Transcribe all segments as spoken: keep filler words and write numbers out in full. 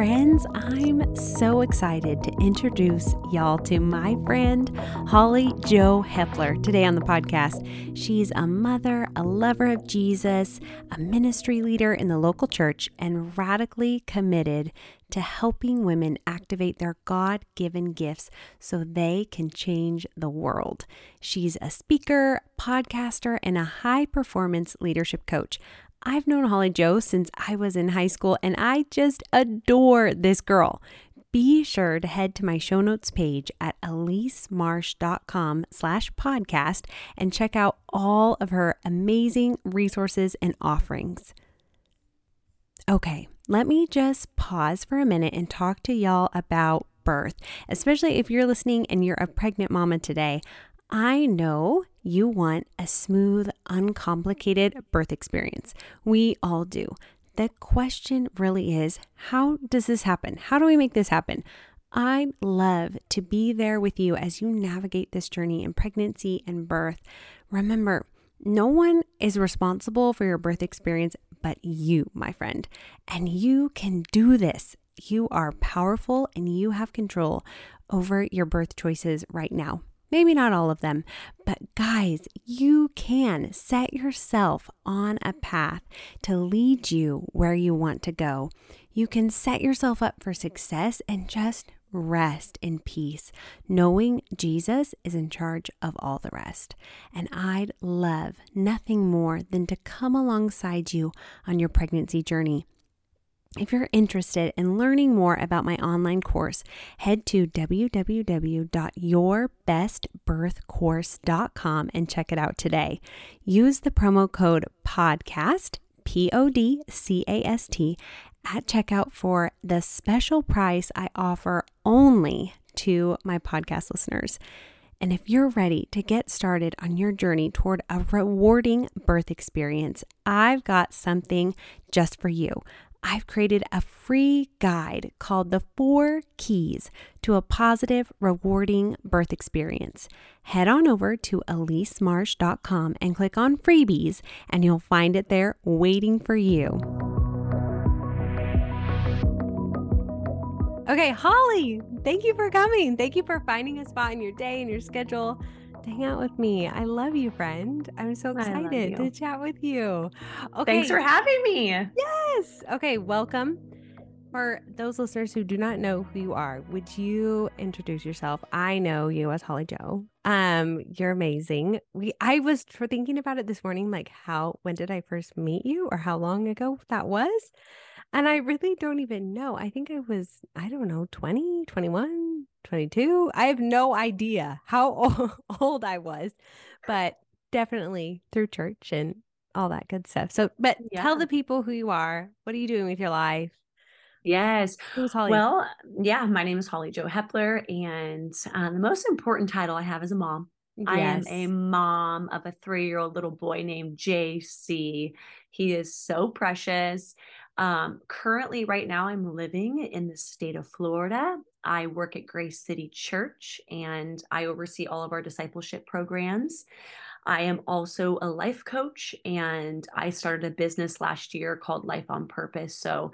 friends, I'm so excited to introduce y'all to my friend, Hollie Jo Hepler, today on the podcast. She's a mother, a lover of Jesus, a ministry leader in the local church, and radically committed to helping women activate their God-given gifts so they can change the world. She's a speaker, podcaster, and a high-performance leadership coach. I've known Hollie Jo since I was in high school, and I just adore this girl. Be sure to head to my show notes page at EliseMarsh.com slash podcast and check out all of her amazing resources and offerings. Okay, let me just pause for a minute and talk to y'all about birth, especially if you're listening and you're a pregnant mama today. I know you want a smooth, uncomplicated birth experience. We all do. The question really is, how does this happen? How do we make this happen? I'd love to be there with you as you navigate this journey in pregnancy and birth. Remember, no one is responsible for your birth experience but you, my friend. And you can do this. You are powerful and you have control over your birth choices right now. Maybe not all of them, but guys, you can set yourself on a path to lead you where you want to go. You can set yourself up for success and just rest in peace, knowing Jesus is in charge of all the rest. And I'd love nothing more than to come alongside you on your pregnancy journey. If you're interested in learning more about my online course, head to w w w dot your best birth course dot com and check it out today. Use the promo code PODCAST, P O D C A S T, at checkout for the special price I offer only to my podcast listeners. And if you're ready to get started on your journey toward a rewarding birth experience, I've got something just for you. I've created a free guide called The Four Keys to a Positive, Rewarding Birth Experience. Head on over to Elise Marsh dot com and click on freebies, and you'll find it there waiting for you. Okay, Hollie, thank you for coming. Thank you for finding a spot in your day and your schedule to hang out with me. I love you, friend. I'm so excited to chat with you. Okay. Thanks for having me. Yes. Okay. Welcome. For those listeners who do not know who you are, would you introduce yourself? I know you as Hollie Jo. Um, you're amazing. We, I was thinking about it this morning, like how, when did I first meet you or how long ago that was? And I really don't even know. I think I was, I don't know, twenty, twenty-one, twenty-two. I have no idea how old I was, but definitely through church and all that good stuff. So, but yeah. Tell the people who you are. What are you doing with your life? Yes. Who's Hollie? Well, yeah, my name is Hollie Jo Hepler. And uh, the most important title I have is a mom. Yes. I am a mom of a three-year-old little boy named J C. He is so precious. Um, currently right now I'm living in the state of Florida. I work at Grace City Church and I oversee all of our discipleship programs. I am also a life coach and I started a business last year called Life on Purpose. So,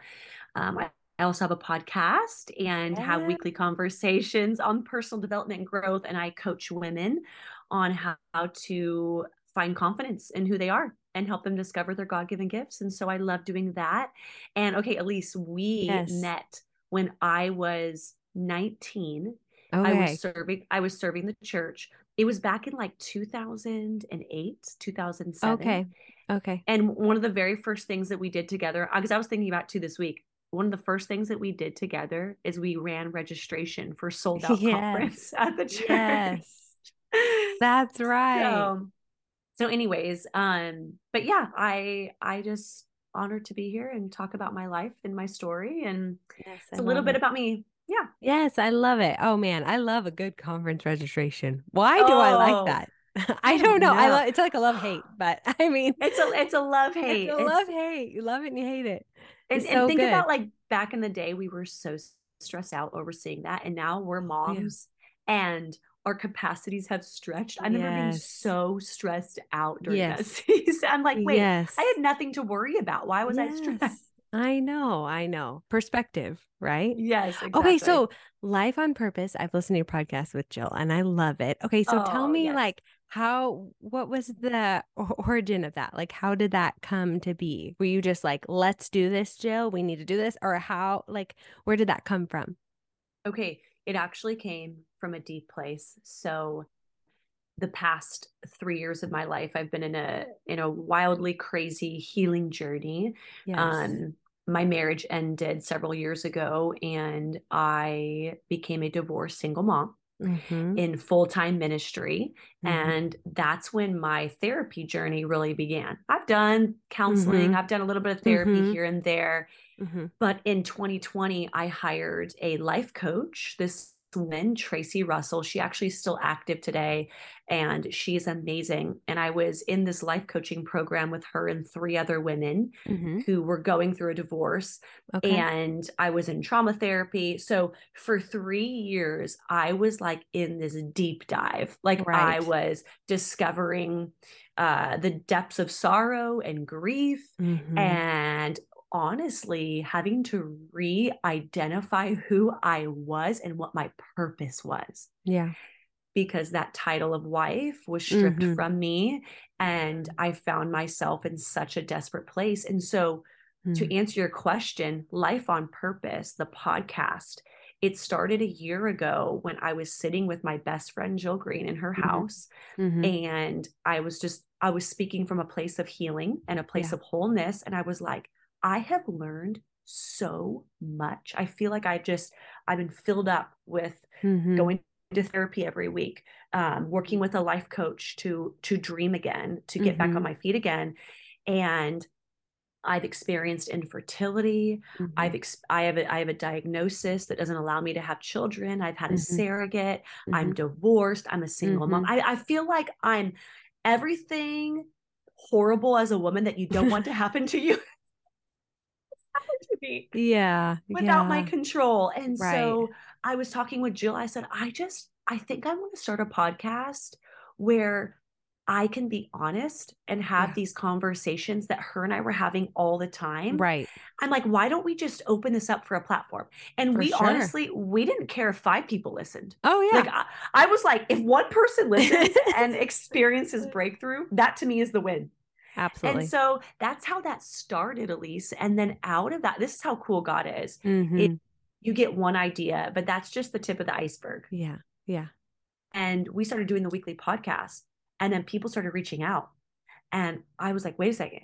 um, I I also have a podcast and have yeah. weekly conversations on personal development and growth. And I coach women on how to find confidence in who they are and help them discover their God-given gifts. And so I love doing that. And okay, Elise, we yes. met when I was nineteen. Okay. I was serving, I was serving the church. It was back in like two thousand eight, two thousand seven. Okay. Okay. And one of the very first things that we did together, because I was thinking about too this week, one of the first things that we did together is we ran registration for sold out yes. conference at the church. Yes. That's right. So, so anyways, um, but yeah, I, I just honored to be here and talk about my life and my story and yes, it's I a little bit it. about me. Yeah. Yes. I love it. Oh man. I love a good conference registration. Why do oh. I like that? I don't know. No. I love, it's like a love hate, but I mean, it's a, it's a love hate. It's a love it's, hate. You love it and you hate it. And, so and think good. about like back in the day, we were so stressed out over seeing that. And now we're moms yeah. and our capacities have stretched. I remember yes. being so stressed out during yes. that season. I'm like, wait, yes. I had nothing to worry about. Why was yes. I stressed? I know. I know. Perspective, right? Yes. Exactly. Okay. So Life on Purpose, I've listened to your podcast with Jill and I love it. Okay. So oh, tell me yes. like how, what was the origin of that? Like, how did that come to be? Were you just like, let's do this, Jill, we need to do this? Or how, like, where did that come from? Okay. It actually came from a deep place. So the past three years of my life, I've been in a, in a wildly crazy healing journey. Yes. Um, my marriage ended several years ago and I became a divorced single mom mm-hmm. in full-time ministry. Mm-hmm. And that's when my therapy journey really began. I've done counseling. Mm-hmm. I've done a little bit of therapy mm-hmm. here and there, mm-hmm. but in twenty twenty, I hired a life coach, this woman, Tracy Russell. She actually is still active today and she's amazing. And I was in this life coaching program with her and three other women mm-hmm. who were going through a divorce okay. and I was in trauma therapy. So for three years, I was like in this deep dive, like right. I was discovering uh, the depths of sorrow and grief mm-hmm. and honestly, having to re-identify who I was and what my purpose was. Yeah. Because that title of wife was stripped mm-hmm. from me and I found myself in such a desperate place. And so mm-hmm. to answer your question, Life on Purpose, the podcast, it started a year ago when I was sitting with my best friend, Jill Green, in her mm-hmm. house. Mm-hmm. And I was just, I was speaking from a place of healing and a place yeah. of wholeness. And I was like, I have learned so much. I feel like I've just, I've been filled up with mm-hmm. going to therapy every week, um, working with a life coach to, to dream again, to get mm-hmm. back on my feet again. And I've experienced infertility. Mm-hmm. I've, ex- I have, a, I have a diagnosis that doesn't allow me to have children. I've had mm-hmm. a surrogate. Mm-hmm. I'm divorced. I'm a single mm-hmm. mom. I, I feel like I'm everything horrible as a woman that you don't want to happen to you. to me yeah without yeah. my control. And right. so I was talking with Jill. I said, I just, I think I want to start a podcast where I can be honest and have yeah. these conversations that her and I were having all the time. Right. I'm like, why don't we just open this up for a platform? And for we sure. honestly, we didn't care if five people listened. Oh yeah. Like I, I was like, if one person listens and experiences breakthrough, that to me is the win. Absolutely. And so that's how that started, Elise. And then out of that, this is how cool God is. Mm-hmm. It, you get one idea, but that's just the tip of the iceberg. Yeah. Yeah. And we started doing the weekly podcast and then people started reaching out and I was like, wait a second.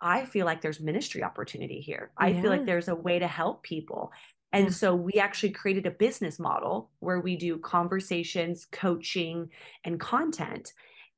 I feel like there's ministry opportunity here. I yeah. feel like there's a way to help people. And yeah. so we actually created a business model where we do conversations, coaching, and content.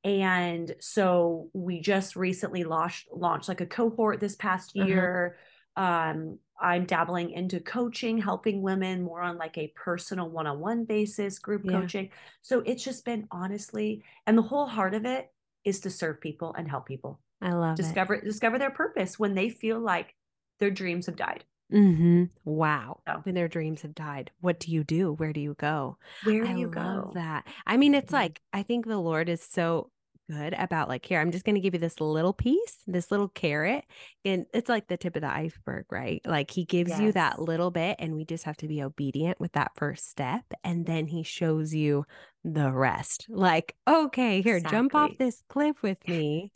And so we just recently launched, launched like a cohort this past year. Uh-huh. Um, I'm dabbling into coaching, helping women more on like a personal one-on-one basis, group yeah. coaching. So it's just been honestly, and the whole heart of it is to serve people and help people. I love discover, it. Discover their purpose when they feel like their dreams have died. Mm-hmm. Wow. So. When their dreams have died, what do you do? Where do you go? Where do I you love go? That. I mean, it's mm-hmm. like, I think the Lord is so good about like, here, I'm just going to give you this little piece, this little carrot. And it's like the tip of the iceberg, right? Like he gives yes. you that little bit and we just have to be obedient with that first step. And then he shows you the rest. Like, okay, here, exactly. jump off this cliff with me.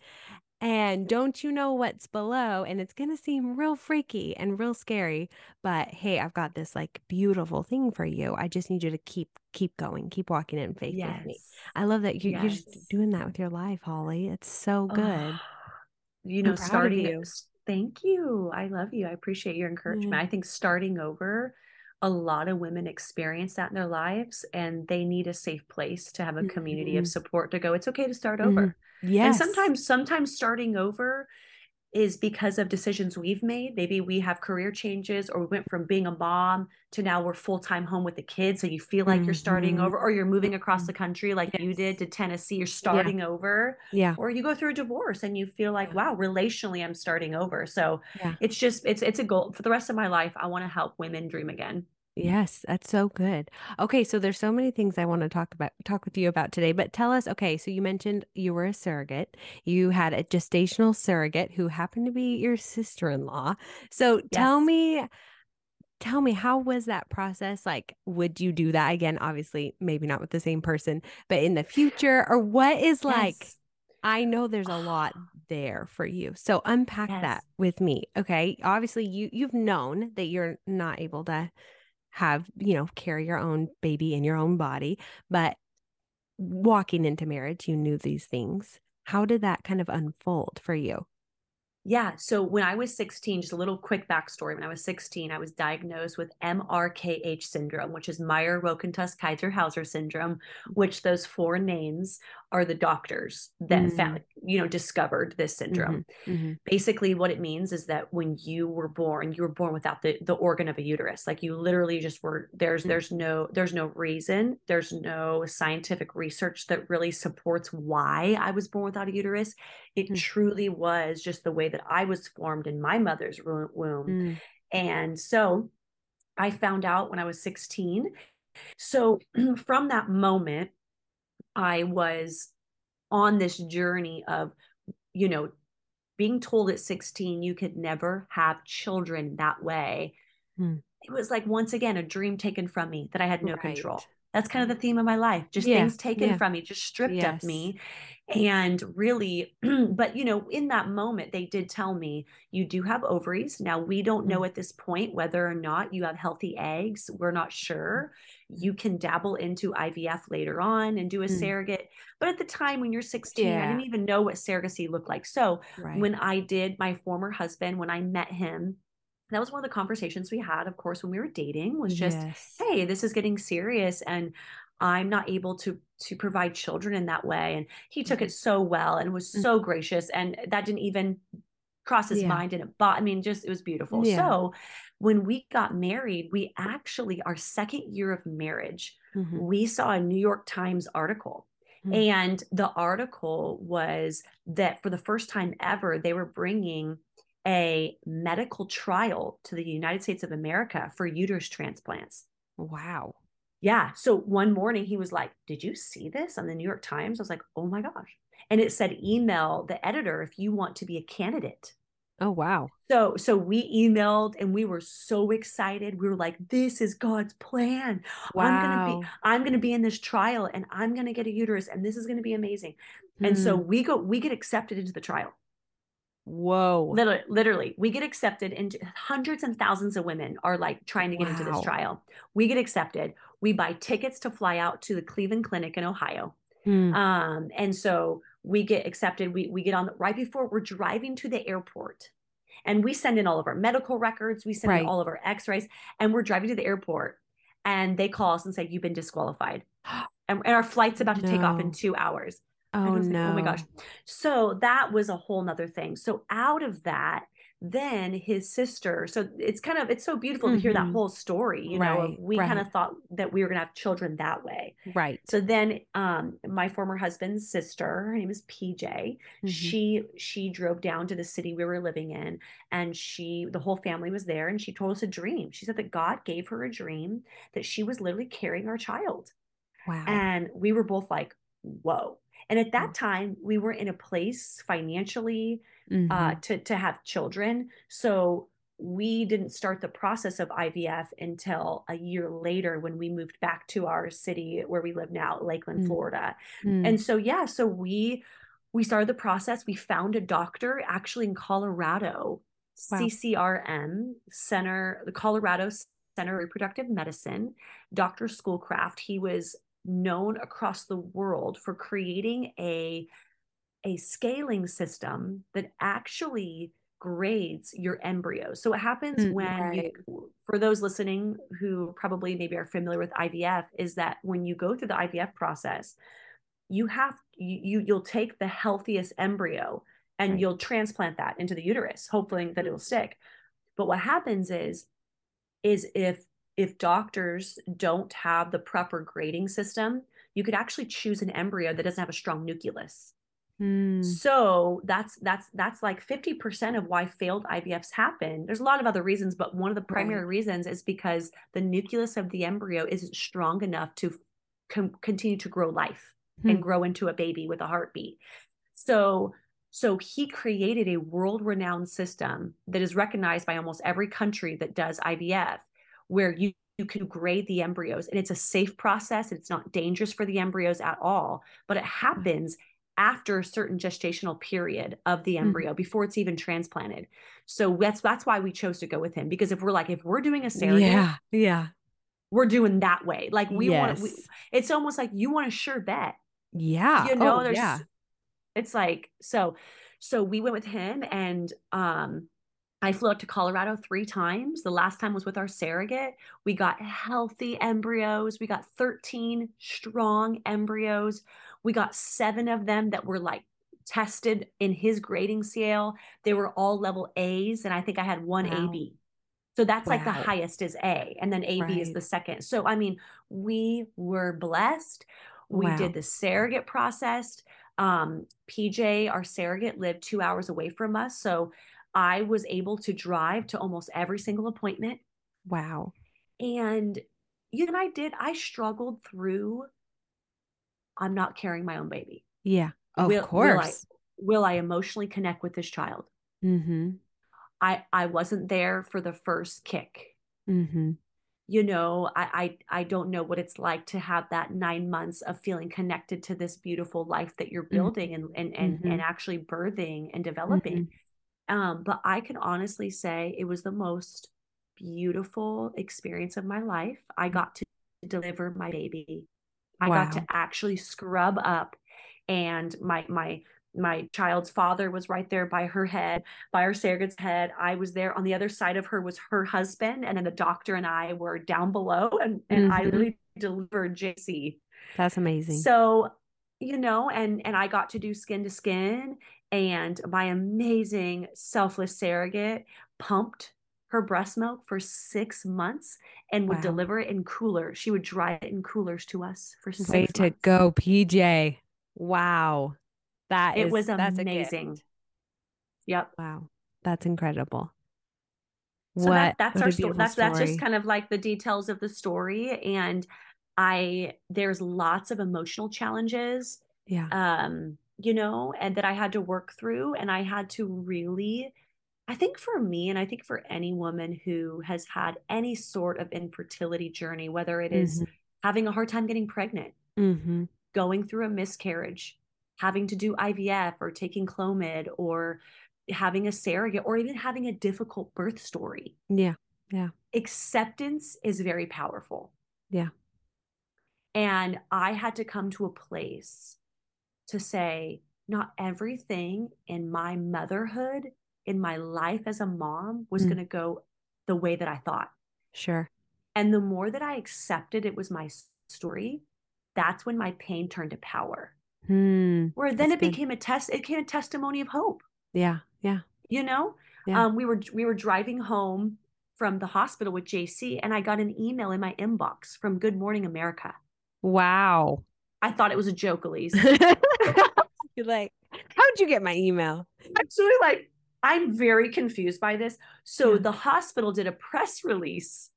And don't you know what's below? And it's going to seem real freaky and real scary, but hey, I've got this like beautiful thing for you. I just need you to keep, keep going, keep walking in faith yes. with me. I love that you, yes. you're just doing that with your life, Hollie. It's so good. Oh, you know, starting, you. Thank you. I love you. I appreciate your encouragement. Yeah. I think starting over, a lot of women experience that in their lives and they need a safe place to have a community mm-hmm. of support to go, it's okay to start over. Mm-hmm. Yes. And sometimes, sometimes starting over is because of decisions we've made. Maybe we have career changes or we went from being a mom to now we're full-time home with the kids. So you feel like mm-hmm. you're starting over or you're moving across the country like yes. you did to Tennessee. You're starting yeah. over. Yeah. Or you go through a divorce and you feel like, wow, relationally, I'm starting over. So yeah. it's just, it's, it's a goal for the rest of my life. I want to help women dream again. Yes, that's so good. Okay, so there's so many things I want to talk about, talk with you about today, but tell us, okay, so you mentioned you were a surrogate, you had a gestational surrogate who happened to be your sister-in-law. So yes. tell me, tell me, how was that process? Like, would you do that again? Obviously, maybe not with the same person, but in the future, or what is yes. like, I know there's a lot there for you. So unpack yes. that with me. Okay. Obviously you, you've known that you're not able to have, you know, carry your own baby in your own body, but walking into marriage, you knew these things. How did that kind of unfold for you? Yeah. So when I was sixteen, just a little quick backstory. When I was sixteen, I was diagnosed with M R K H syndrome, which is Mayer-Rokitansky-Küster-Hauser syndrome, which those four names are the doctors that mm-hmm. found, you know, discovered this syndrome. Mm-hmm. Mm-hmm. Basically what it means is that when you were born, you were born without the, the organ of a uterus. Like you literally just were, there's, mm-hmm. there's no, there's no reason, there's no scientific research that really supports why I was born without a uterus. It mm-hmm. truly was just the way that I was formed in my mother's womb. Mm. And so I found out when I was sixteen. So from that moment, I was on this journey of, you know, being told at sixteen, you could never have children that way. Mm. It was like, once again, a dream taken from me that I had no right. control. That's kind of the theme of my life, just yeah, things taken yeah. from me, just stripped yes. of me. And really, but you know, in that moment, they did tell me, you do have ovaries. Now we don't know at this point whether or not you have healthy eggs. We're not sure. You can dabble into I V F later on and do a mm. surrogate. But at the time when you're sixteen, yeah. I didn't even know what surrogacy looked like. So right. when I did, my former husband, when I met him, that was one of the conversations we had, of course, when we were dating, was just, yes. hey, this is getting serious and I'm not able to, to provide children in that way. And he took mm-hmm. it so well and was mm-hmm. so gracious. And that didn't even cross his yeah. mind. And it bought, I mean, just, it was beautiful. Yeah. So when we got married, we actually, our second year of marriage, mm-hmm. we saw a New York Times article. Mm-hmm. And the article was that for the first time ever, they were bringing a medical trial to the United States of America for uterus transplants. Wow. Yeah. So one morning he was like, did you see this on the New York Times? I was like, oh my gosh. And it said, email the editor if you want to be a candidate. Oh, wow. So, so we emailed and we were so excited. We were like, this is God's plan. Wow. I'm going to be, I'm going to be in this trial and I'm going to get a uterus and this is going to be amazing. Hmm. And so we go, we get accepted into the trial. Whoa. Literally, literally, we get accepted and hundreds and thousands of women are like trying to get wow. into this trial. We get accepted. We buy tickets to fly out to the Cleveland Clinic in Ohio. Mm. Um, and so we get accepted. We, we get on the, right before we're driving to the airport and we send in all of our medical records. We send right. in all of our x-rays and we're driving to the airport and they call us and say, you've been disqualified. And, and our flight's about to no. take off in two hours. Oh no. Like, oh my gosh. So that was a whole nother thing. So out of that, then his sister, so it's kind of, it's so beautiful mm-hmm. to hear that whole story. You right, know, we right. kind of thought that we were going to have children that way. Right. So then, um, my former husband's sister, her name is P J, mm-hmm. she, she drove down to the city we were living in and she, the whole family was there and she told us a dream. She said that God gave her a dream that she was literally carrying our child. Wow. And we were both like, whoa. And at that time we were in a place financially, mm-hmm. uh, to, to have children. So we didn't start the process of I V F until a year later when we moved back to our city where we live now, Lakeland, mm-hmm. Florida. Mm-hmm. And so, yeah, so we, we started the process. We found a doctor actually in Colorado, wow. C C R M Center, the Colorado Center for Reproductive Medicine, Doctor Schoolcraft. He was known across the world for creating a, a scaling system that actually grades your embryo. So it happens mm, when right. you, for those listening who probably maybe are familiar with I V F, is that when you go through the I V F process, you have, you, you'll take the healthiest embryo and right. you'll transplant that into the uterus, hoping that it'll stick. But what happens is, is if If doctors don't have the proper grading system, you could actually choose an embryo that doesn't have a strong nucleus. Mm. So that's, that's, that's like fifty percent of why failed I V Fs happen. There's a lot of other reasons, but one of the primary right. reasons is because the nucleus of the embryo isn't strong enough to com- continue to grow life mm. and grow into a baby with a heartbeat. So, so he created a world-renowned system that is recognized by almost every country that does I V F, where you, you can grade the embryos, and it's a safe process. It's not dangerous for the embryos at all, but it happens after a certain gestational period of the embryo, mm. before it's even transplanted. So that's, that's why we chose to go with him, because if we're like, if we're doing a surrogate, yeah, yeah, we're doing that way. Like we yes. want, we, it's almost like you want a sure bet. Yeah. You know, oh, there's, yeah. it's like, so, so we went with him, and, um, I flew out to Colorado three times. The last time was with our surrogate. We got healthy embryos. We got thirteen strong embryos. We got seven of them that were like tested in his grading scale. They were all level A's. And I think I had one wow. A B. So that's wow. like the highest is A, and then A B right. is the second. So, I mean, we were blessed. We wow. did the surrogate process. Um, P J, our surrogate, lived two hours away from us. So I was able to drive to almost every single appointment. Wow. And you and I did, I struggled through, I'm not carrying my own baby. Yeah. Of will, course. Will I, will I emotionally connect with this child? Mm-hmm. I, I wasn't there for the first kick. Mm-hmm. You know, I, I, I don't know what it's like to have that nine months of feeling connected to this beautiful life that you're building mm-hmm. and, and, and, mm-hmm. and actually birthing and developing. Mm-hmm. Um, but I can honestly say it was the most beautiful experience of my life. I got to deliver my baby. I wow. got to actually scrub up, and my, my, my child's father was right there by her head, by her surrogate's head. I was there. On the other side of her was her husband. And then the doctor and I were down below, and, and mm-hmm. I literally delivered J C. That's amazing. So, you know, and, and I got to do skin to skin. And my amazing selfless surrogate pumped her breast milk for six months and would wow. deliver it in coolers. She would dry it in coolers to us for six Way months. Way to go, P J. Wow. That it is, was that's amazing. Yep. Wow. That's incredible. So what, that, that's what our story. That's, that's just kind of like the details of the story. And I, there's lots of emotional challenges. Yeah. Um, you know, and that I had to work through. And I had to really, I think for me, and I think for any woman who has had any sort of infertility journey, whether it mm-hmm. is having a hard time getting pregnant, mm-hmm. going through a miscarriage, having to do I V F or taking Clomid or having a surrogate or even having a difficult birth story. Yeah. Yeah. Acceptance is very powerful. Yeah. And I had to come to a place to say, not everything in my motherhood, in my life as a mom, was mm. going to go the way that I thought. Sure. And the more that I accepted it was my story, that's when my pain turned to power. Mm. Where then that's it good. became a test. It became a testimony of hope. Yeah, yeah. You know, yeah. Um, we were we were driving home from the hospital with J C, and I got an email in my inbox from Good Morning America. Wow. I thought it was a joke, Elise. You're like, how'd you get my email? Actually, like, I'm very confused by this. So yeah. the hospital did a press release,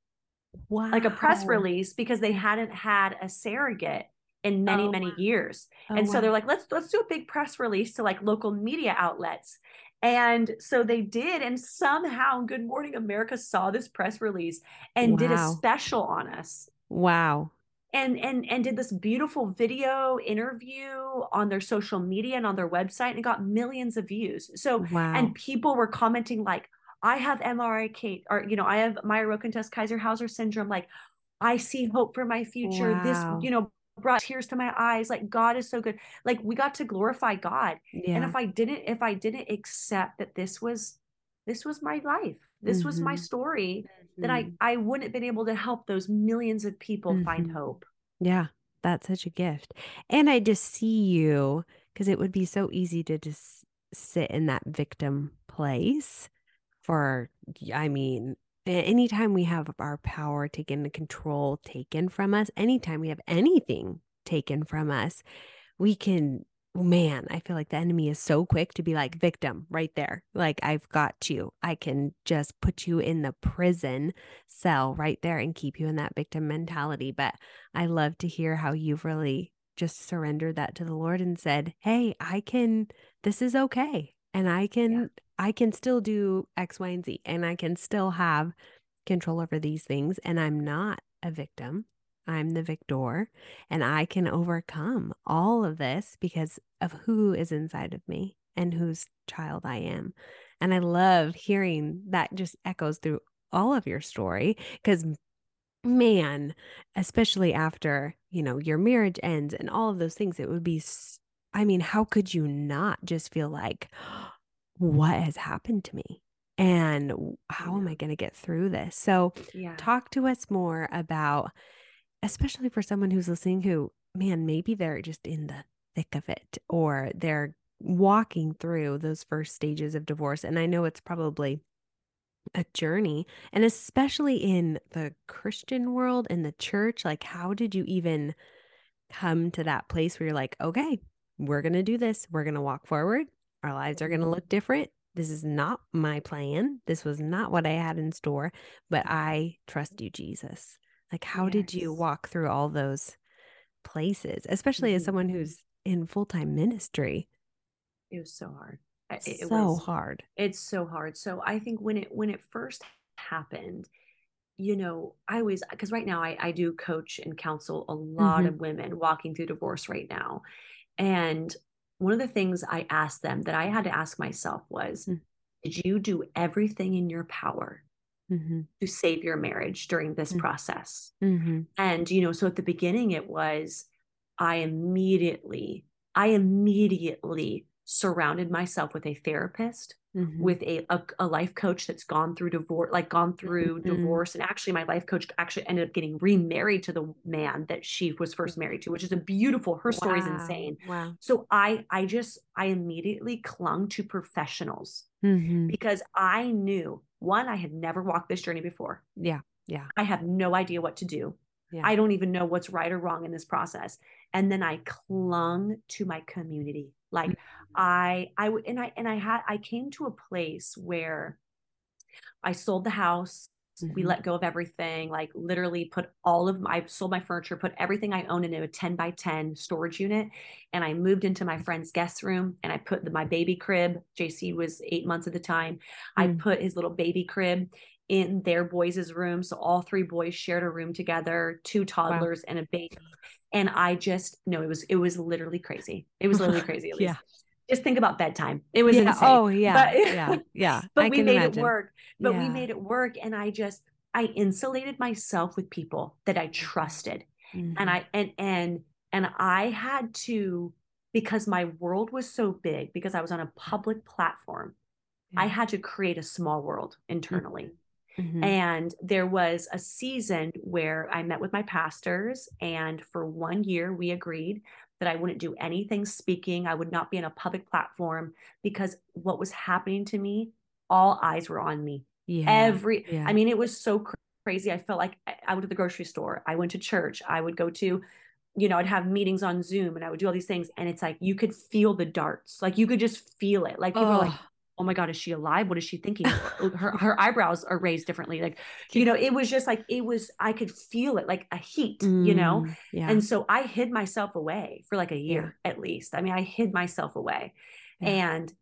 wow. like a press release, because they hadn't had a surrogate in many, oh, many wow. years. Oh, and wow. so they're like, let's, let's do a big press release to like local media outlets. And so they did. And somehow Good Morning America saw this press release and wow. did a special on us. Wow. And, and, and did this beautiful video interview on their social media and on their website, and it got millions of views. So, wow. and people were commenting like, I have M R I K or, you know, I have Mayer-Rokitansky-Küster-Hauser syndrome. Like, I see hope for my future. Wow. This, you know, brought tears to my eyes. Like, God is so good. Like, we got to glorify God. Yeah. And if I didn't, if I didn't accept that this was, this was my life, this mm-hmm. was my story, mm-hmm. then I, I wouldn't have been able to help those millions of people mm-hmm. find hope. Yeah. That's such a gift. And I just see you, because it would be so easy to just sit in that victim place for, I mean, anytime we have our power taken, the control taken from us, anytime we have anything taken from us, we can man, I feel like the enemy is so quick to be like, victim right there. Like, I've got you. I can just put you in the prison cell right there and keep you in that victim mentality. But I love to hear how you've really just surrendered that to the Lord and said, hey, I can, this is okay. And I can, yeah. I can still do X, Y, and Z, and I can still have control over these things. And I'm not a victim. I'm the victor, and I can overcome all of this because of who is inside of me and whose child I am. And I love hearing that just echoes through all of your story, because man, especially after, you know, your marriage ends and all of those things, it would be, I mean, how could you not just feel like, what has happened to me? And how am I going to get through this? So yeah. talk to us more about, especially for someone who's listening who, man, maybe they're just in the thick of it, or they're walking through those first stages of divorce. And I know it's probably a journey, and especially in the Christian world, in the church, like, how did you even come to that place where you're like, okay, we're going to do this. We're going to walk forward. Our lives are going to look different. This is not my plan. This was not what I had in store, but I trust you, Jesus. Like, how yes. did you walk through all those places, especially mm-hmm. as someone who's in full-time ministry? It was so hard. It, so it was, hard. It's so hard. So I think when it, when it first happened, you know, I always, because right now I, I do coach and counsel a lot mm-hmm. of women walking through divorce right now. And one of the things I asked them that I had to ask myself was, mm-hmm. did you do everything in your power mm-hmm. to save your marriage during this mm-hmm. process? Mm-hmm. And, you know, so at the beginning it was, I immediately, I immediately surrounded myself with a therapist, mm-hmm. with a, a, a life coach that's gone through divorce, like gone through mm-hmm. divorce. And actually my life coach actually ended up getting remarried to the man that she was first married to, which is a beautiful, her story is wow. insane. Wow. So I, I just, I immediately clung to professionals mm-hmm. because I knew, one, I had never walked this journey before. Yeah. Yeah. I have no idea what to do. Yeah. I don't even know what's right or wrong in this process. And then I clung to my community. Like I, I would, and I, and I had, I came to a place where I sold the house. Mm-hmm. We let go of everything. Like literally put all of my, I sold my furniture, put everything I own into a ten by ten storage unit. And I moved into my friend's guest room, and I put the, my baby crib. J C was eight months at the time. Mm-hmm. I put his little baby crib in their boys' room. So all three boys shared a room together, two toddlers wow. and a baby. And I just, no, it was, it was literally crazy. It was literally crazy. At least. Yeah. Just think about bedtime. It was yeah. insane. Oh yeah. But, yeah. Yeah. But I we made imagine. it work, but yeah. we made it work. And I just, I insulated myself with people that I trusted. Mm-hmm. And I, and, and, and I had to, because my world was so big, because I was on a public platform, yeah. I had to create a small world internally. Mm-hmm. Mm-hmm. And there was a season where I met with my pastors, and for one year we agreed that I wouldn't do anything speaking. I would not be on a public platform, because what was happening to me, all eyes were on me. Yeah. Every, yeah. I mean, it was so cr- crazy. I felt like I, I went to the grocery store. I went to church. I would go to, you know, I'd have meetings on Zoom, and I would do all these things. And it's like, you could feel the darts. Like you could just feel it. Like people oh. are like, oh my God, is she alive? What is she thinking? Her her eyebrows are raised differently. Like, you know, it was just like, it was, I could feel it like a heat, mm, you know? Yeah. And so I hid myself away for like a year yeah. at least. I mean, I hid myself away. Yeah. And,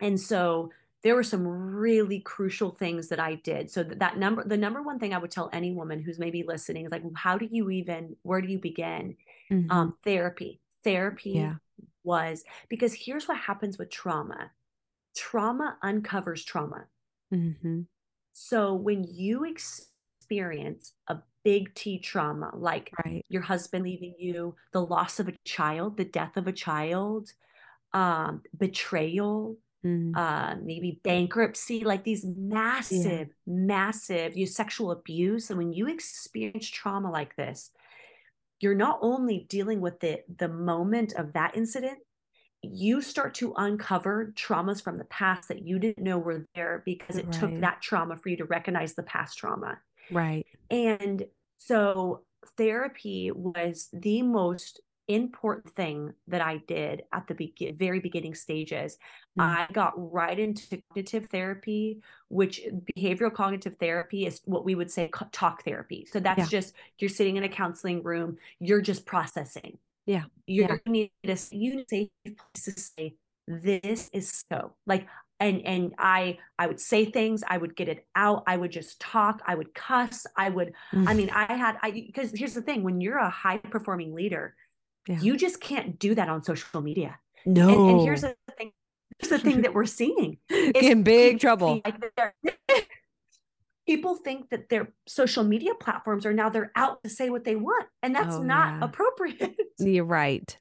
and so there were some really crucial things that I did. So that, that number, the number one thing I would tell any woman who's maybe listening is like, how do you even, where do you begin? Mm-hmm. Um, therapy, therapy yeah. was, because here's what happens with trauma. Trauma uncovers trauma. Mm-hmm. So when you experience a big T trauma, like right. your husband leaving you, the loss of a child, the death of a child, um, betrayal, mm-hmm. uh, maybe bankruptcy, like these massive, yeah. massive you sexual abuse. And when you experience trauma like this, you're not only dealing with the, the moment of that incident, you start to uncover traumas from the past that you didn't know were there, because it right. took that trauma for you to recognize the past trauma. Right. And so therapy was the most important thing that I did at the be- very beginning stages. Mm-hmm. I got right into cognitive therapy, which behavioral cognitive therapy is what we would say co- talk therapy. So that's yeah. just, you're sitting in a counseling room, you're just processing. Yeah. You're, yeah. You need a you need a safe place to say, this is so like, and, and I, I would say things, I would get it out. I would just talk. I would cuss. I would, mm-hmm. I mean, I had, I, cause here's the thing, when you're a high performing leader, yeah. you just can't do that on social media. No. And, and here's the thing, here's the thing that we're seeing. It's in big trouble. Like people think that their social media platforms are now they're out to say what they want. And that's oh, not yeah. appropriate. You're right.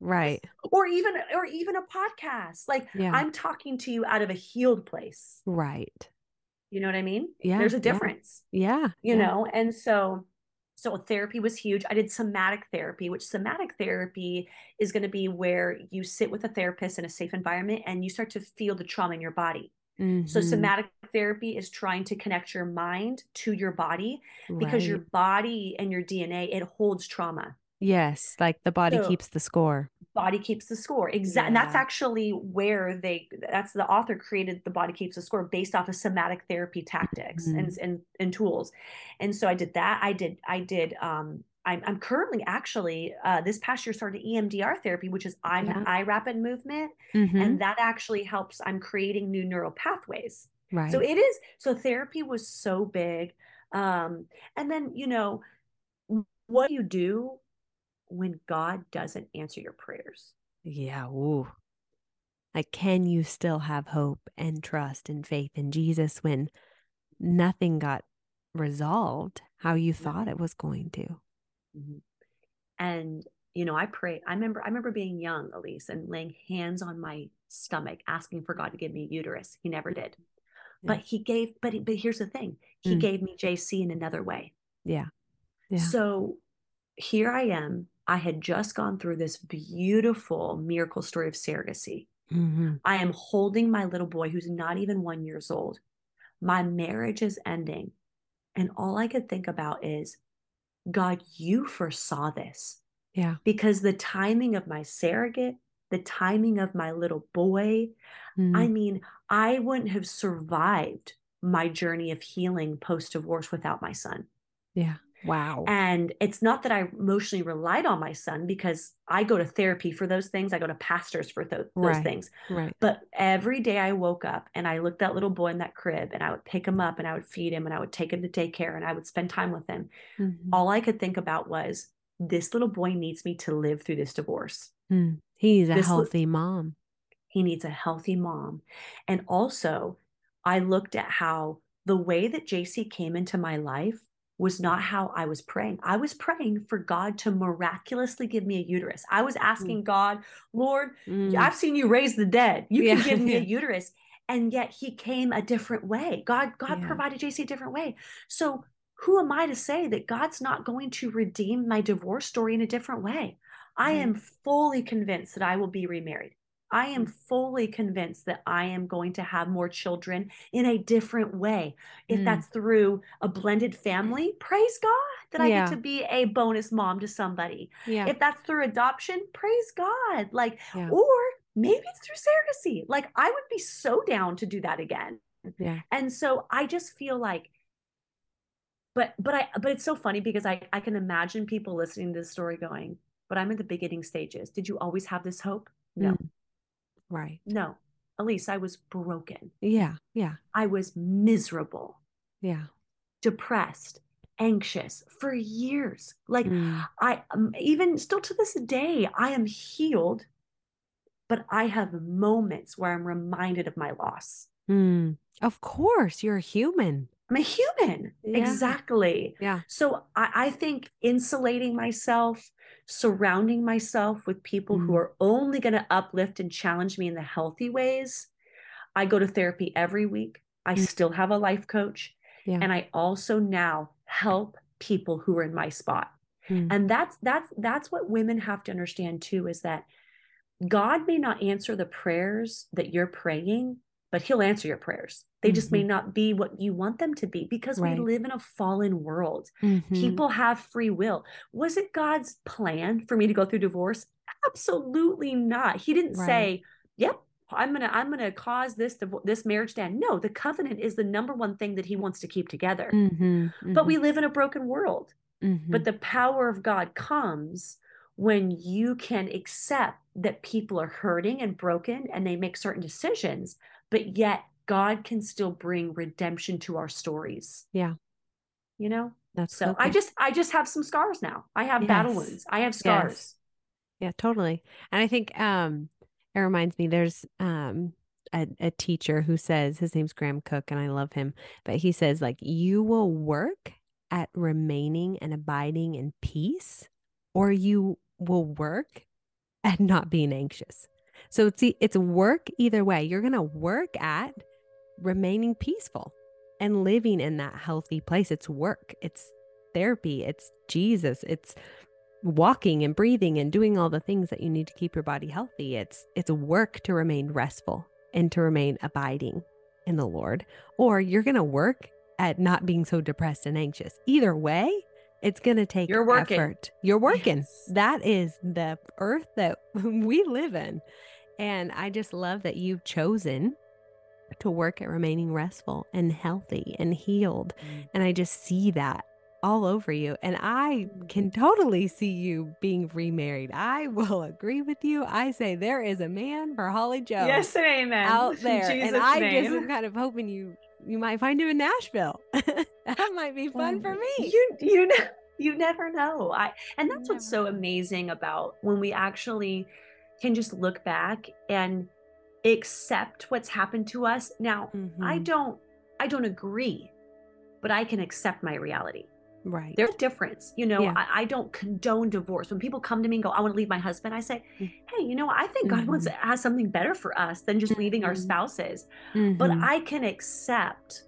Right. Or even, or even a podcast. Like yeah. I'm talking to you out of a healed place. Right. You know what I mean? Yeah. There's a difference. Yeah. You yeah. know? And so, so therapy was huge. I did somatic therapy, which somatic therapy is going to be where you sit with a therapist in a safe environment and you start to feel the trauma in your body. Mm-hmm. So somatic therapy is trying to connect your mind to your body because right. your body and your D N A, it holds trauma. Yes. Like the body so, keeps the score. Body keeps the score. Exactly. Yeah. And that's actually where they, that's the author created the body keeps the score based off of somatic therapy tactics mm-hmm. and, and, and tools. And so I did that. I did, I did, um, I'm, I'm currently actually, uh, this past year started E M D R therapy, which is eye, yeah. eye rapid movement. Mm-hmm. And that actually helps. I'm creating new neural pathways. Right. So it is, so therapy was so big. Um, and then, you know, what do you do when God doesn't answer your prayers? Yeah. Ooh. Like, can you still have hope and trust and faith in Jesus when nothing got resolved how you thought it was going to? Mm-hmm. And, you know, I pray, I remember, I remember being young, Elise, and laying hands on my stomach, asking for God to give me a uterus. He never did, yeah. but he gave, but, he, but here's the thing. He mm-hmm. gave me J C in another way. Yeah. yeah. So here I am. I had just gone through this beautiful miracle story of surrogacy. Mm-hmm. I am holding my little boy who's not even one year old. My marriage is ending. And all I could think about is, God, you foresaw this. Yeah. Because the timing of my surrogate, the timing of my little boy, mm-hmm. I mean, I wouldn't have survived my journey of healing post-divorce without my son. Yeah. Wow. And it's not that I emotionally relied on my son, because I go to therapy for those things. I go to pastors for th- those right, things. Right. But every day I woke up and I looked that little boy in that crib and I would pick him up and I would feed him and I would take him to daycare and I would spend time with him. Mm-hmm. All I could think about was, this little boy needs me to live through this divorce. Mm. He's a this healthy li- mom. He needs a healthy mom. And also I looked at how the way that J C came into my life was not how I was praying. I was praying for God to miraculously give me a uterus. I was asking mm. God, Lord, mm. I've seen you raise the dead. You yeah. can give me a uterus. And yet he came a different way. God, God yeah. provided J C a different way. So who am I to say that God's not going to redeem my divorce story in a different way? I mm. am fully convinced that I will be remarried. I am fully convinced that I am going to have more children in a different way. If mm. that's through a blended family, praise God that yeah. I get to be a bonus mom to somebody. Yeah. If that's through adoption, praise God. Like, yeah. or maybe it's through surrogacy. Like, I would be so down to do that again. Yeah. And so I just feel like, but, but I, but it's so funny because I, I can imagine people listening to this story going, but I'm in the beginning stages. Did you always have this hope? No. Mm. Right. No, Elise, I was broken. Yeah. Yeah. I was miserable. Yeah. Depressed, anxious for years. Like mm. I um, even still to this day, I am healed, but I have moments where I'm reminded of my loss. Mm. Of course, you're a human. I'm a human. Yeah. Exactly. Yeah. So I, I think insulating myself, surrounding myself with people mm. who are only going to uplift and challenge me in the healthy ways. I go to therapy every week. I mm. still have a life coach. Yeah. And I also now help people who are in my spot. Mm. And that's, that's, that's what women have to understand too, is that God may not answer the prayers that you're praying, but he'll answer your prayers. They mm-hmm. just may not be what you want them to be, because right. we live in a fallen world. Mm-hmm. People have free will. Was it God's plan for me to go through divorce? Absolutely not. He didn't right. say, yep, I'm going to, I'm going to cause this, this marriage to end. No, the covenant is the number one thing that he wants to keep together, mm-hmm, mm-hmm. but we live in a broken world, mm-hmm. but the power of God comes when you can accept that people are hurting and broken and they make certain decisions, but yet God can still bring redemption to our stories. Yeah. You know, that's so, so I just, I just have some scars now. I have yes. battle wounds. I have scars. Yes. Yeah, totally. And I think, um, it reminds me, there's um, a, a teacher who says, his name's Graham Cook, and I love him, but he says, like, you will work at remaining and abiding in peace, or you will work at not being anxious. So it's, it's work either way. You're going to work at remaining peaceful and living in that healthy place. It's work. It's therapy. It's Jesus. It's walking and breathing and doing all the things that you need to keep your body healthy. It's, it's work to remain restful and to remain abiding in the Lord, or you're going to work at not being so depressed and anxious. Either way, it's going to take you're working. effort. You're working. Yes. That is the earth that we live in. And I just love that you've chosen to work at remaining restful and healthy and healed. Mm. And I just see that all over you. And I can totally see you being remarried. I will agree with you. I say there is a man for Hollie Jo. Yes, and amen. Out there. Jesus and I name. just am kind of hoping you, you might find him in Nashville. That might be fun for me. You, you, you never know. I, and that's what's so amazing about when we actually can just look back and accept what's happened to us. Now, mm-hmm. I don't, I don't agree, but I can accept my reality. Right. There's a difference. You know, yeah. I, I don't condone divorce. When people come to me and go, I want to leave my husband, I say, hey, you know, I think God mm-hmm. wants to have something better for us than just leaving mm-hmm. our spouses. Mm-hmm. But I can accept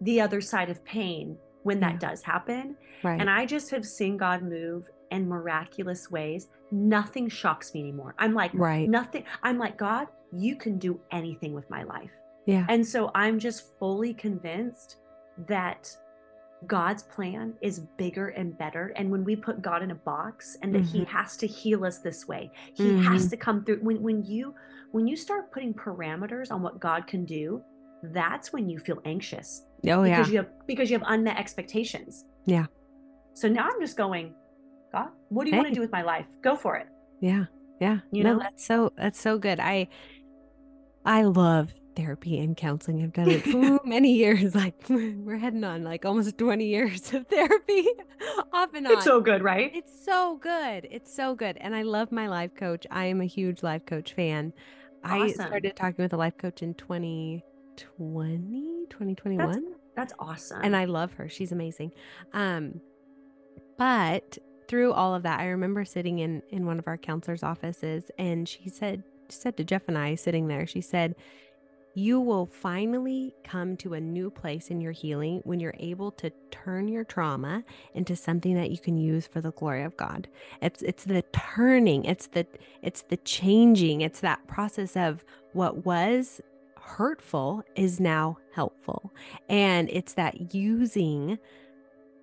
the other side of pain when yeah. that does happen. Right. And I just have seen God move in miraculous ways. Nothing shocks me anymore. I'm like, right. nothing. I'm like, God, you can do anything with my life. Yeah. And so I'm just fully convinced that God's plan is bigger and better. And when we put God in a box and that mm-hmm. he has to heal us this way, he mm-hmm. has to come through. When, when you, when you start putting parameters on what God can do, that's when you feel anxious. Oh, because yeah. you have, because you have unmet expectations. Yeah. So now I'm just going, God, what do you hey. want to do with my life? Go for it. Yeah. Yeah. You no, know, that's so, that's so good. I, I love therapy and counseling. I've done it for many years. Like we're heading on like almost twenty years of therapy off and on. It's so good, right? It's so good. It's so good. And I love my life coach. I am a huge life coach fan. Awesome. I started talking with a life coach in twenty twenty, twenty twenty-one. That's, that's awesome. And I love her. She's amazing. Um, but through all of that, I remember sitting in, in one of our counselor's offices, and she said, she said to Jeff and I sitting there, she said, you will finally come to a new place in your healing when you're able to turn your trauma into something that you can use for the glory of God. It's it's the turning, it's the it's the changing, it's that process of what was hurtful is now helpful. And it's that using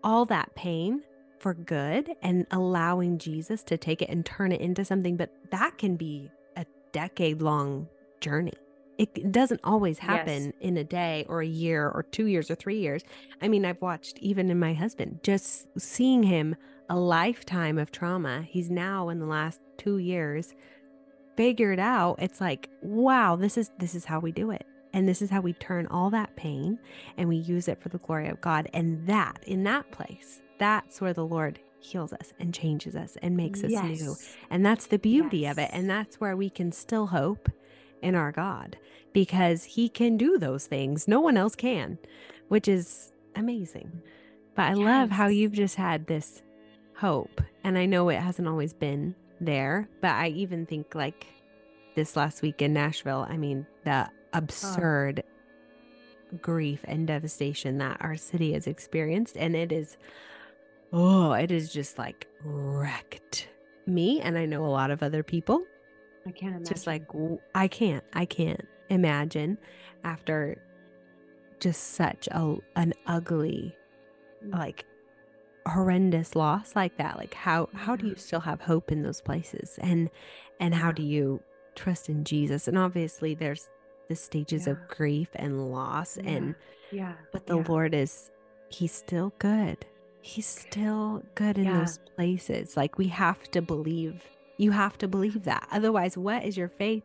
all that pain for good and allowing Jesus to take it and turn it into something, but that can be a decade-long journey. It doesn't always happen yes. in a day or a year or two years or three years. I mean, I've watched even in my husband, just seeing him a lifetime of trauma. He's now in the last two years figured out. It's like, wow, this is, this is how we do it. And this is how we turn all that pain and we use it for the glory of God. And that in that place, that's where the Lord heals us and changes us and makes us yes. new. And that's the beauty yes. of it. And that's where we can still hope in our God, because he can do those things. No one else can, which is amazing. But I yes. love how you've just had this hope. And I know it hasn't always been there, but I even think like this last week in Nashville, I mean, the absurd oh. grief and devastation that our city has experienced. And it is, oh, it is just like wrecked me. And I know a lot of other people. I can't imagine. Just like, I can't, I can't imagine. after just such a an ugly, like horrendous loss like that. Like how how do you still have hope in those places, and and how do you trust in Jesus? And obviously there's the stages yeah. of grief and loss yeah. and yeah but the yeah. Lord is he's still good he's still good in yeah. those places. Like we have to believe you have to believe that, otherwise what is your faith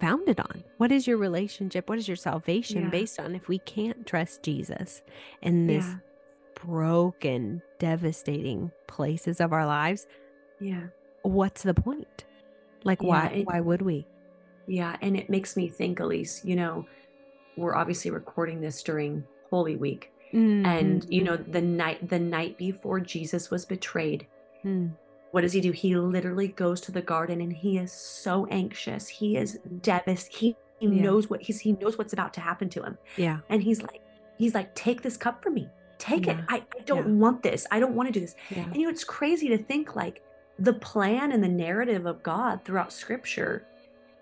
founded on? What is your relationship? What is your salvation yeah. based on if we can't trust Jesus in this yeah. broken, devastating places of our lives? Yeah. What's the point? Like, yeah, why, it, why would we? Yeah. And it makes me think, Elise, you know, we're obviously recording this during Holy Week mm-hmm. and you know, the night, the night before Jesus was betrayed, mm. what does he do? He literally goes to the garden and he is so anxious. He is devastated. He, he yeah. knows what he's, he knows what's about to happen to him. Yeah. And he's like, he's like, take this cup from me. Take yeah. it. I, I don't yeah. want this. I don't want to do this. Yeah. And you know, it's crazy to think like the plan and the narrative of God throughout scripture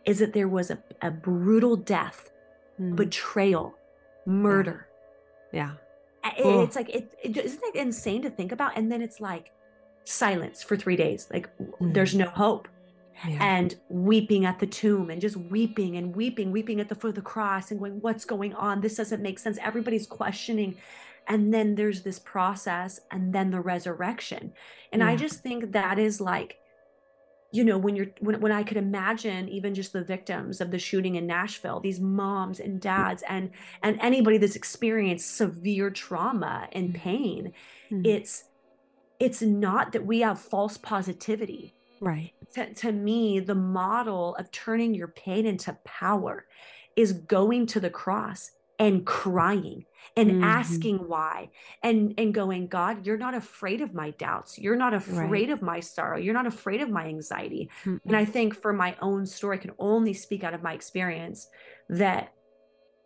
is that there was a, a brutal death, mm. betrayal, murder. Yeah. yeah. It, it's like, it, it, isn't that insane to think about? And then it's like silence for three days. Like mm. there's no hope. Yeah. And weeping at the tomb and just weeping and weeping, weeping at the foot of the cross and going, what's going on? This doesn't make sense. Everybody's questioning. And then there's this process and then the resurrection. And yeah. I just think that is like, you know, when you're, when, when I could imagine even just the victims of the shooting in Nashville, these moms and dads and, and anybody that's experienced severe trauma and pain, mm-hmm. it's, it's not that we have false positivity. Right. To, to me, the model of turning your pain into power is going to the cross and crying and mm-hmm. asking why and, and going, God, you're not afraid of my doubts. You're not afraid right. of my sorrow. You're not afraid of my anxiety. Mm-mm. And I think for my own story, I can only speak out of my experience that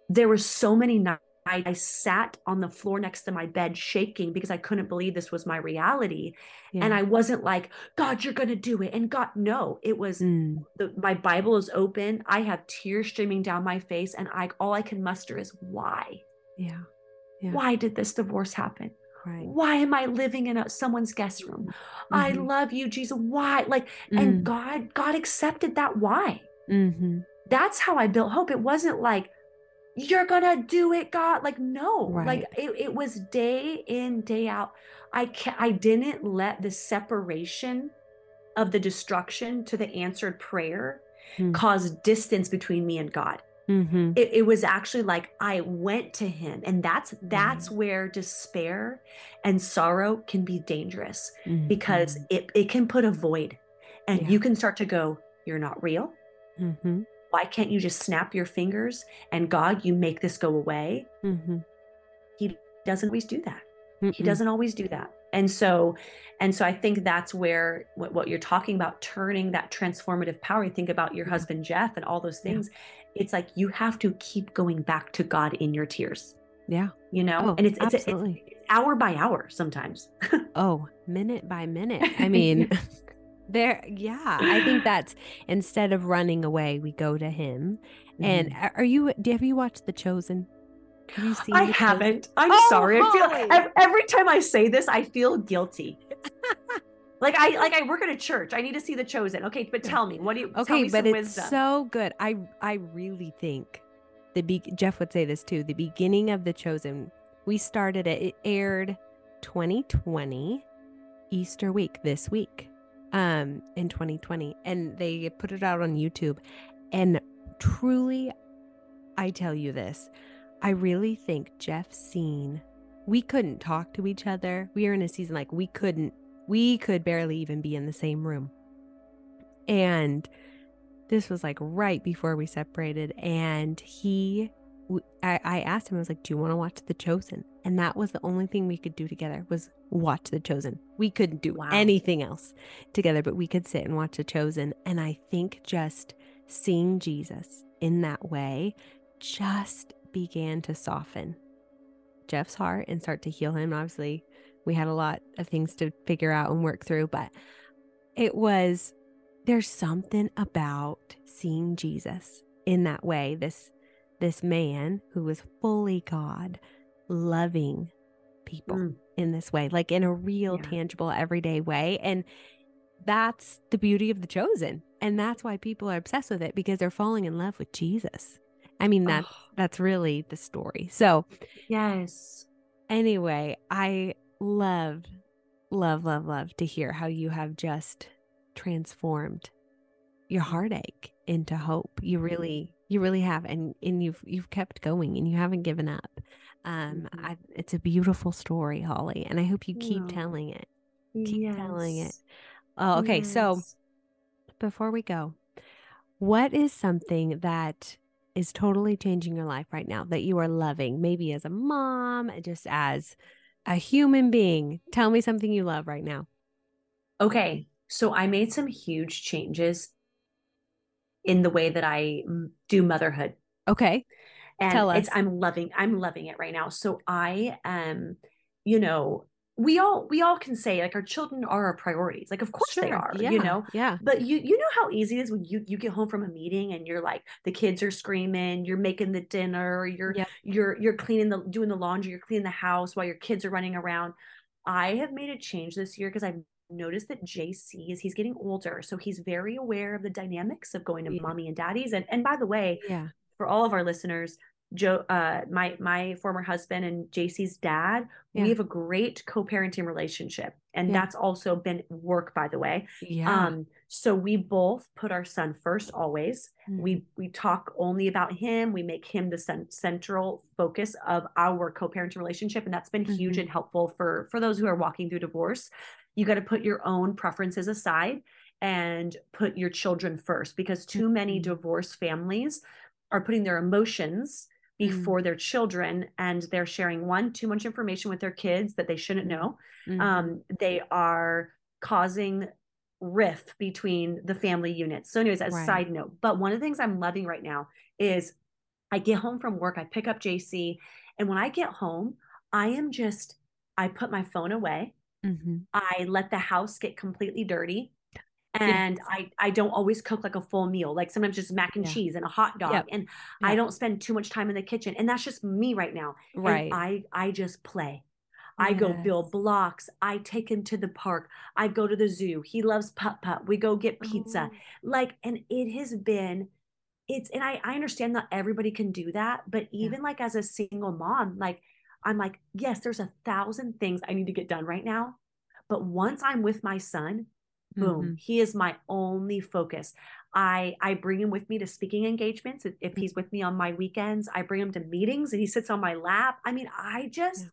there were so many nights I sat on the floor next to my bed shaking because I couldn't believe this was my reality. Yeah. And I wasn't like, God, you're going to do it. And God, no, it was mm. the, my Bible is open. I have tears streaming down my face. And I, all I can muster is why? Yeah. yeah. Why did this divorce happen? Right. Why am I living in a, someone's guest room? Mm-hmm. I love you, Jesus. Why? Like, mm. and God, God accepted that. Why? Mm-hmm. That's how I built hope. It wasn't like, you're gonna do it, God. Like, no, right. like it, it was day in, day out. I can't, I didn't let the separation of the destruction to the answered prayer mm-hmm. cause distance between me and God. Mm-hmm. It, it was actually like, I went to him, and that's, that's mm-hmm. where despair and sorrow can be dangerous mm-hmm. because it, it can put a void and yeah. you can start to go, you're not real. Mm-hmm. Why can't you just snap your fingers and God, you make this go away? Mm-hmm. He doesn't always do that. Mm-mm. He doesn't always do that. And so, and so I think that's where what, what you're talking about, turning that transformative power. You think about your yeah. husband, Jeff, and all those things. Yeah. It's like, you have to keep going back to God in your tears. Yeah. You know, oh, and it's, it's, absolutely. it's, it's hour by hour sometimes. oh, minute by minute. I mean, There, yeah, I think that's instead of running away, we go to him. Mm-hmm. And are you? Have you watched The Chosen? Have you seen I the haven't. Chosen? I'm oh, sorry. Holy. I feel every time I say this, I feel guilty. like I like I work at a church. I need to see The Chosen. Okay, but tell me, what do you? Okay, tell me but some it's wisdom. So good. I I really think the be- Jeff would say this too. The beginning of The Chosen, we started it. It aired twenty twenty Easter week this week. Um, in twenty twenty, and they put it out on YouTube. And truly, I tell you this, I really think Jeff's scene, we couldn't talk to each other. We were in a season like we couldn't, we could barely even be in the same room. And this was like right before we separated. And he, I, I asked him, I was like, do you want to watch The Chosen? And that was the only thing we could do together was watch The Chosen. We couldn't do wow. anything else together, but we could sit and watch The Chosen. And I think just seeing Jesus in that way just began to soften Jeff's heart and start to heal him. Obviously, we had a lot of things to figure out and work through, but it was, there's something about seeing Jesus in that way, this this man who was fully God loving people mm. in this way, like in a real, yeah. tangible, everyday way. And that's the beauty of The Chosen. And that's why people are obsessed with it, because they're falling in love with Jesus. I mean, that's, oh. that's really the story. So yes. Anyway, I love, love, love, love to hear how you have just transformed your heartache into hope. You really, you really have. And, and you've, you've kept going and you haven't given up. Um, mm-hmm. I, it's a beautiful story, Hollie, and I hope you keep oh. telling it, keep yes. telling it. Oh, okay. Yes. So before we go, what is something that is totally changing your life right now that you are loving, maybe as a mom, just as a human being? Tell me something you love right now. Okay. So I made some huge changes in the way that I do motherhood. Okay. And Tell us. It's, I'm loving, I'm loving it right now. So I, um, you know, we all, we all can say like our children are our priorities. Like, of course sure, they are, yeah, you know, yeah. but you, you know how easy it is when you, you get home from a meeting and you're like, the kids are screaming, you're making the dinner, you're, yeah. you're, you're cleaning the, doing the laundry, you're cleaning the house while your kids are running around. I have made a change this year because I've noticed that J C is, he's getting older. So he's very aware of the dynamics of going to yeah. mommy and daddy's. And, and by the way, yeah. for all of our listeners, Joe, uh, my, my former husband and J C's dad, yeah. we have a great co-parenting relationship. And yeah. that's also been work, by the way. Yeah. Um, so we both put our son first always. Mm-hmm. We, we talk only about him. We make him the cent- central focus of our co-parenting relationship. And that's been mm-hmm. huge and helpful for, for those who are walking through divorce. You got to put your own preferences aside and put your children first, because too mm-hmm. many divorce families are putting their emotions before mm. their children, and they're sharing one, too much information with their kids that they shouldn't know. Mm. Um, they are causing rift between the family units. So anyways, as right. a side note, but one of the things I'm loving right now is I get home from work, I pick up J C, and when I get home, I am just, I put my phone away. Mm-hmm. I let the house get completely dirty. And yes. I, I don't always cook like a full meal, like sometimes just mac and yeah. cheese and a hot dog. Yep. And yep. I don't spend too much time in the kitchen. And that's just me right now. Right. And I, I just play. Yes. I go build blocks. I take him to the park. I go to the zoo. He loves putt-putt. We go get pizza. Oh. Like, and it has been, it's, and I, I understand not everybody can do that, but even yeah. like as a single mom, like, I'm like, yes, there's a thousand things I need to get done right now. But once I'm with my son, boom. Mm-hmm. He is my only focus. I, I bring him with me to speaking engagements. If, if he's with me on my weekends, I bring him to meetings and he sits on my lap. I mean, I just, yeah.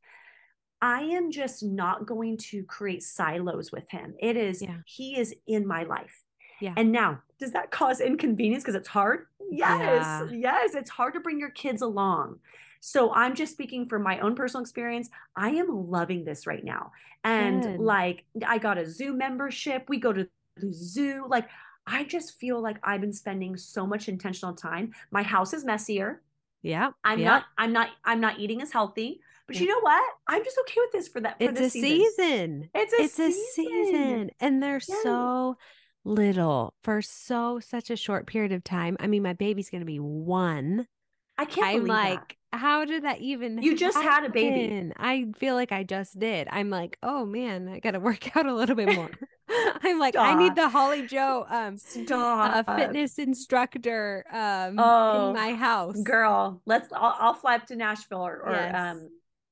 I am just not going to create silos with him. It is, yeah. he is in my life. Yeah. And now, does that cause inconvenience? Because it's hard. Yes. Yeah. Yes. It's hard to bring your kids along. So I'm just speaking from my own personal experience. I am loving this right now. And Good. Like, I got a zoo membership. We go to the zoo. Like, I just feel like I've been spending so much intentional time. My house is messier. Yeah. I'm yeah. not, I'm not, I'm not eating as healthy, but yeah. you know what? I'm just okay with this for that. For it's, this a season. Season. It's a it's season. It's a season. And they're yeah. so little for so, such a short period of time. I mean, my baby's going to be one. I can't I'm believe like, that. How did that even You just happen? Had a baby. I feel like I just did. I'm like, oh man, I got to work out a little bit more. I'm like, Stop. I need the Hollie Jo um Stop. Uh, fitness instructor um oh, in my house. Girl, let's I'll, I'll fly up to Nashville or, or yes. um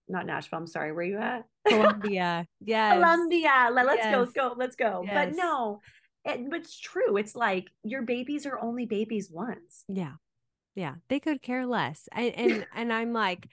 not Nashville, I'm sorry. Where are you at? Columbia. Yeah. Columbia. Let's yes. go. Let's go. Let's go. Yes. But no, it, but it's true. It's like your babies are only babies once. Yeah. Yeah, they could care less. I, and and I'm like,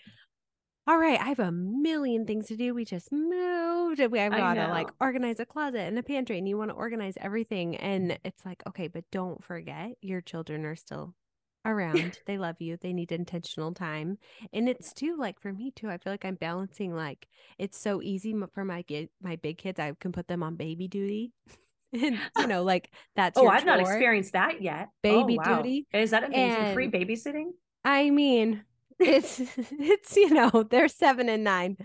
all right, I have a million things to do. We just moved. We I've got to like organize a closet and a pantry, and you want to organize everything. And it's like, okay, but don't forget your children are still around. They love you. They need intentional time. And it's too, like for me too, I feel like I'm balancing, like it's so easy for my my big kids. I can put them on baby duty. And you know, like that's, oh, your I've chore. Not experienced that yet. Baby oh, wow. duty. Is that amazing? And free babysitting? I mean, it's, it's, you know, they're seven and nine.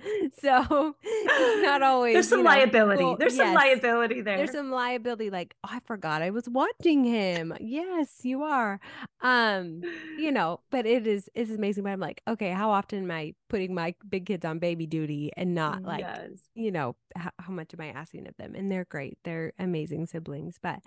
So it's not always. There's some liability. Know, well, There's yes, some liability there. There's some liability. Like, oh, I forgot I was watching him. Yes, you are. Um, you know, but it is, it's amazing. But I'm like, okay, how often am I putting my big kids on baby duty and not like, yes. you know, how, how much am I asking of them? And they're great. They're amazing siblings. But,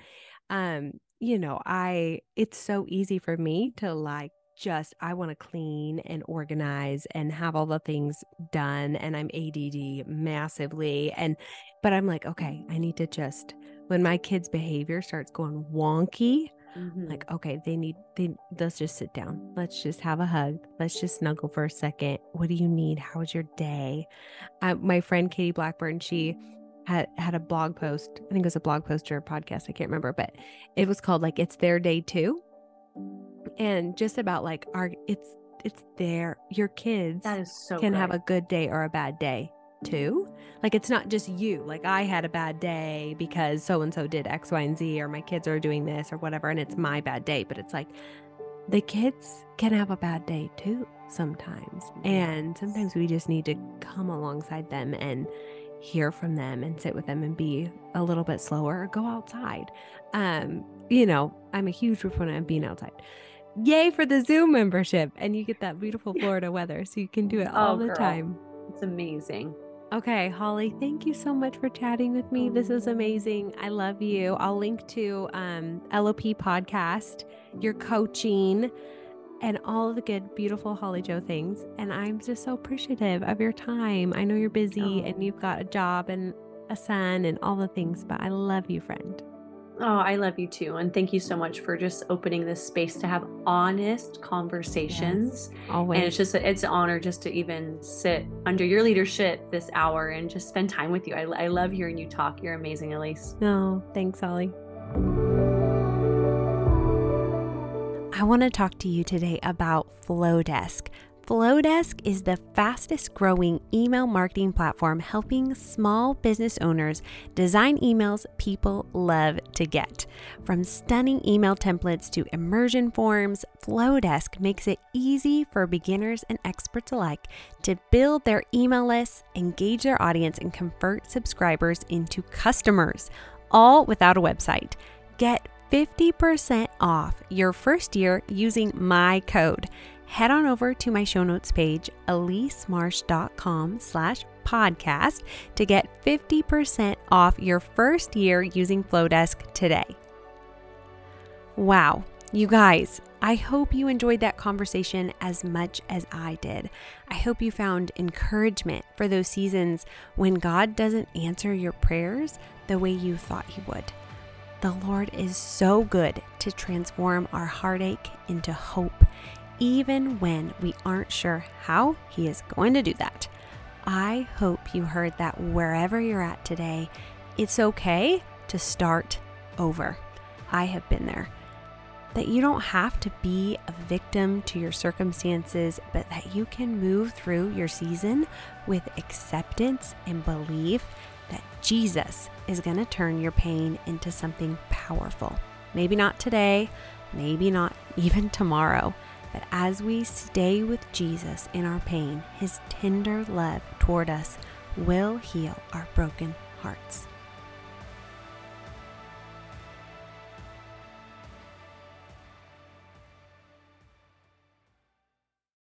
um, you know, I, it's so easy for me to like, just, I want to clean and organize and have all the things done. And I'm A D D massively. And, but I'm like, okay, I need to just, when my kid's behavior starts going wonky, mm-hmm. like, okay, they need, they, let's just sit down. Let's just have a hug. Let's just snuggle for a second. What do you need? How was your day? Uh, my friend, Katie Blackburn, she had, had a blog post. I think it was a blog post or a podcast. I can't remember, but it was called like, It's Their Day Too. And just about like our, it's, it's there. Your kids that is so can great. Have a good day or a bad day too. Like, it's not just you. Like, I had a bad day because so-and-so did X, Y, and Z, or my kids are doing this or whatever. And it's my bad day, but it's like the kids can have a bad day too sometimes. And sometimes we just need to come alongside them and hear from them and sit with them and be a little bit slower or go outside. Um, you know, I'm a huge proponent of being outside. Yay for the Zoom membership. And you get that beautiful Florida weather. So you can do it all oh, the girl. time. It's amazing. Okay, Hollie, thank you so much for chatting with me. This is amazing. I love you. I'll link to um, L O P podcast, your coaching, and all of the good, beautiful Hollie Jo things. And I'm just so appreciative of your time. I know you're busy oh. and you've got a job and a son and all the things, but I love you, friend. Oh, I love you too. And thank you so much for just opening this space to have honest conversations. Yes, always. And it's just, it's an honor just to even sit under your leadership this hour and just spend time with you. I, I love hearing you talk. You're amazing, Elise. No, oh, thanks, Hollie. I want to talk to you today about Flodesk. Flodesk is the fastest growing email marketing platform helping small business owners design emails people love to get. From stunning email templates to immersion forms, Flodesk makes it easy for beginners and experts alike to build their email lists, engage their audience, and convert subscribers into customers, all without a website. Get fifty percent off your first year using my code. Head on over to my show notes page, EliseMarsh.com slash podcast to get fifty percent off your first year using Flodesk today. Wow. You guys, I hope you enjoyed that conversation as much as I did. I hope you found encouragement for those seasons when God doesn't answer your prayers the way you thought he would. The Lord is so good to transform our heartache into hope, even when we aren't sure how he is going to do that. I hope you heard that wherever you're at today, it's okay to start over. I have been there. That you don't have to be a victim to your circumstances, but that you can move through your season with acceptance and belief that Jesus is going to turn your pain into something powerful. Maybe not today, maybe not even tomorrow, but as we stay with Jesus in our pain, his tender love toward us will heal our broken hearts.